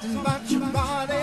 something about your body.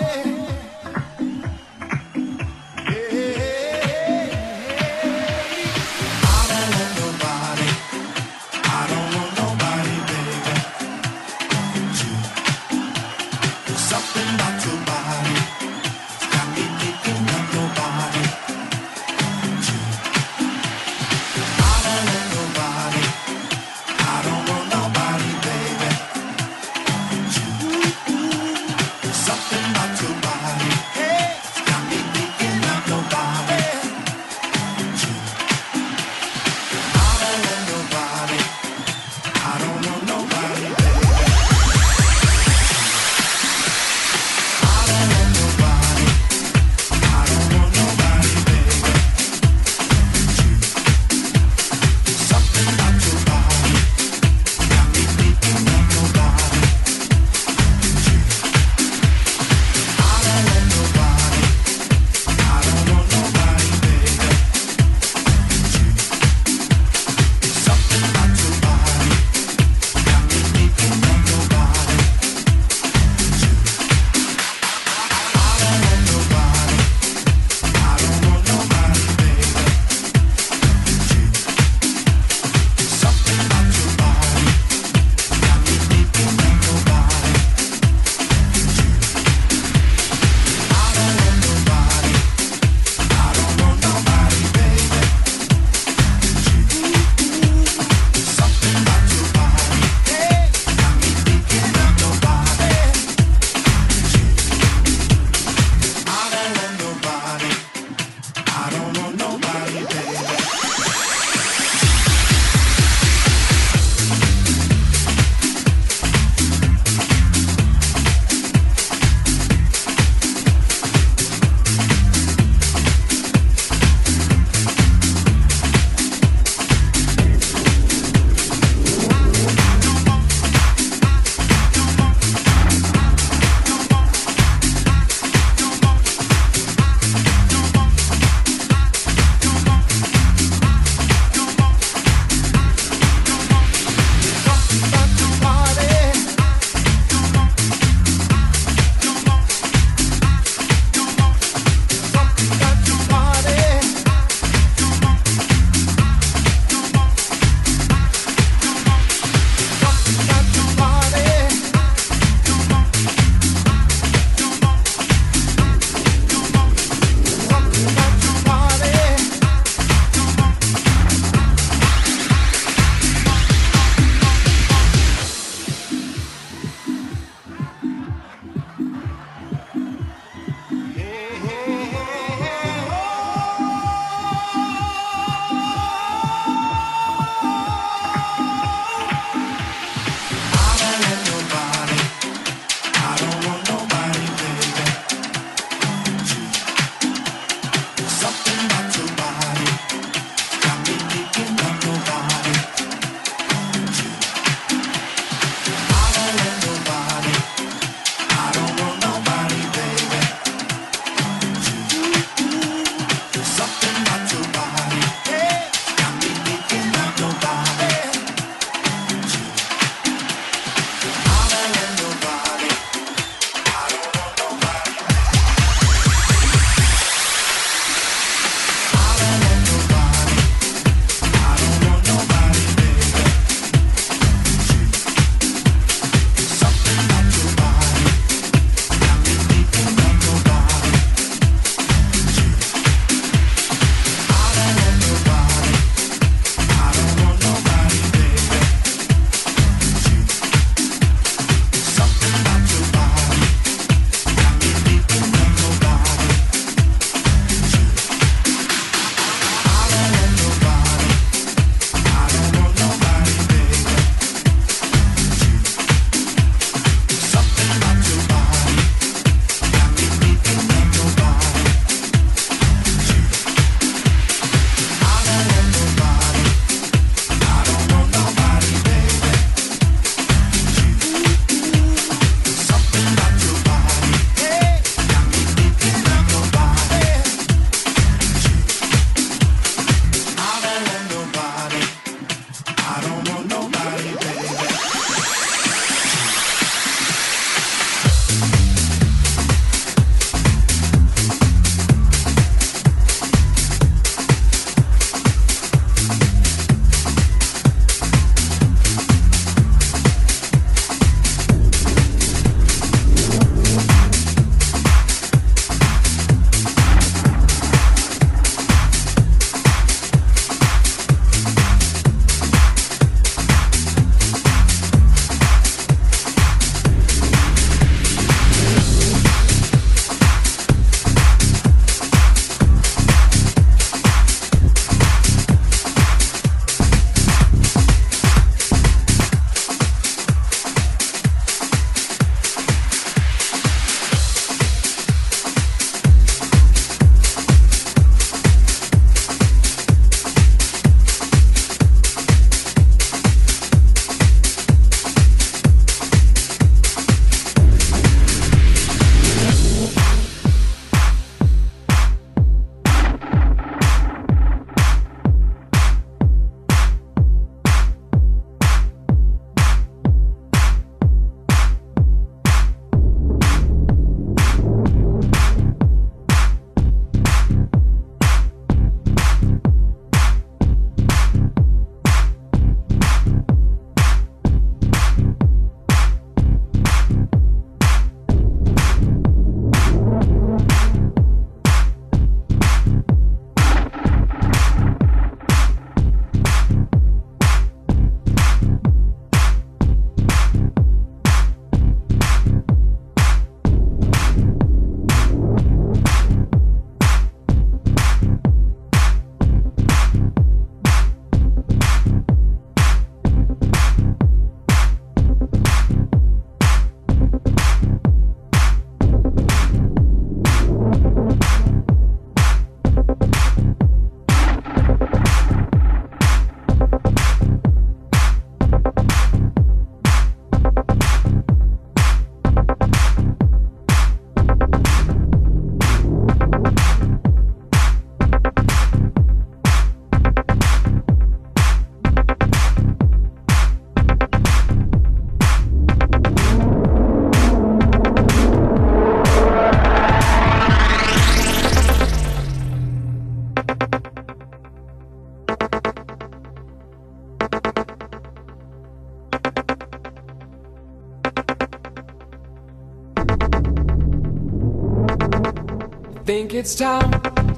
think it's time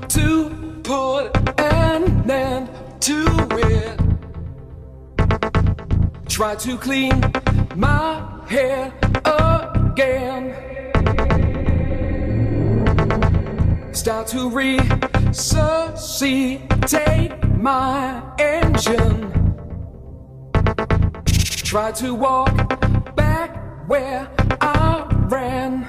to put an end to it. Try to clean my head again. Start to resuscitate my engine. Try to walk back where I ran.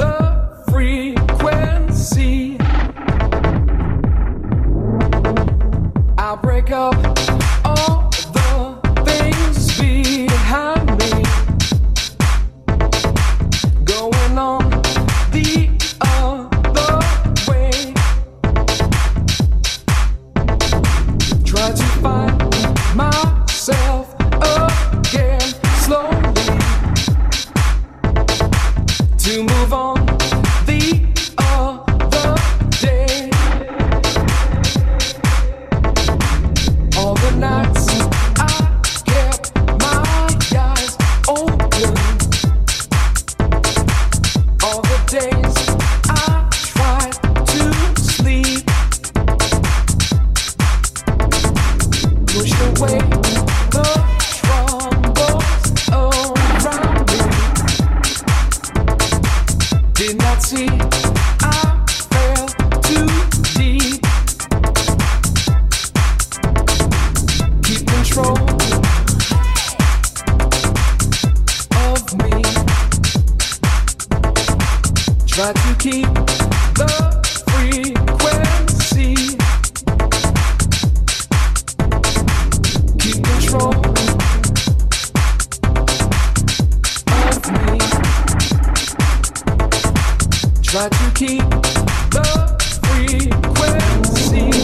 the frequency. I'll break up all the things behind me, going on the other way. Try to find myself again slowly, to move on the other day. Nights I kept my eyes open, all the days I tried to sleep, pushed away the troubles around me, did not see I fell too deep. Control of me. Try to keep the frequency. Keep control of me. Try to keep the frequency.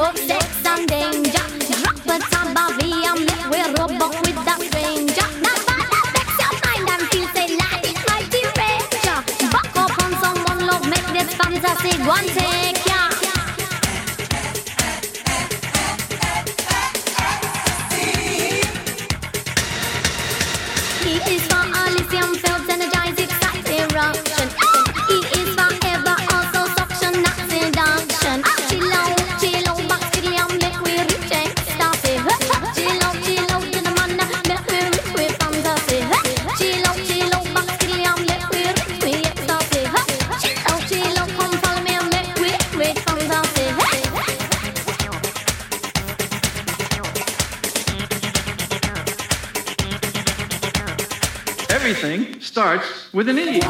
love, sex and danger. Drop a tambourine and make we rub up with that stranger. Now bad that affects your mind and feel say life is my direction. Buck up on someone love, make this fantasy one take ya. He is for Elysium fields, energize, excite, eruption. He is for ever, also suction, not seduction. Chill out, back to the make we reach and stop it. Chill out, to the man, make we reach with fantasy. Chill out, back to the make we reach with ecstasy. Chill out, come follow me and make we reach with fantasy. Everything starts with an idiot.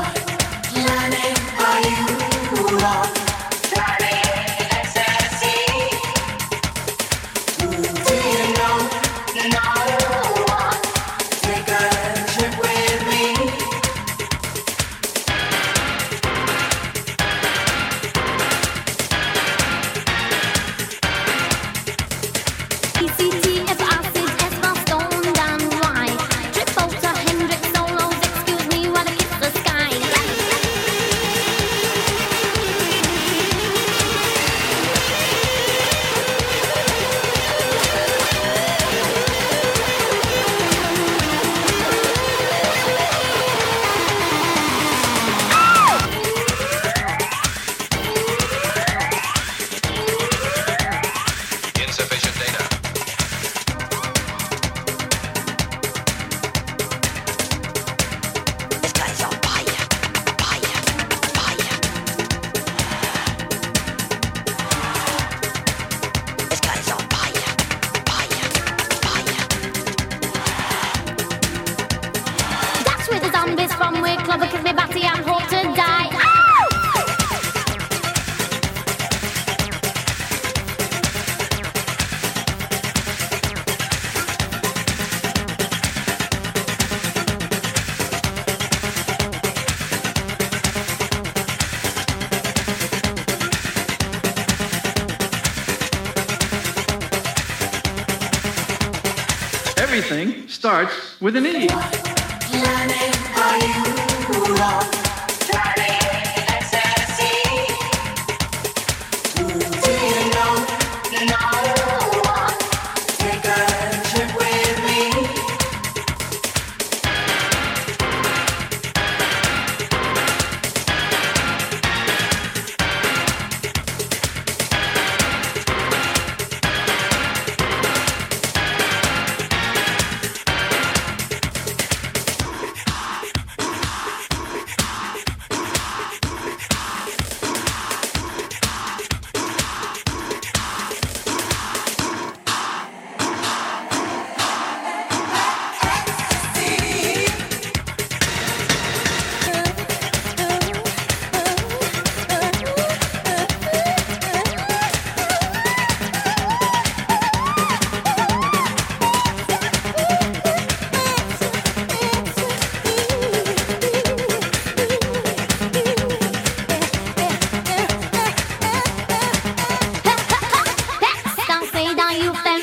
Everything starts with an idiot. You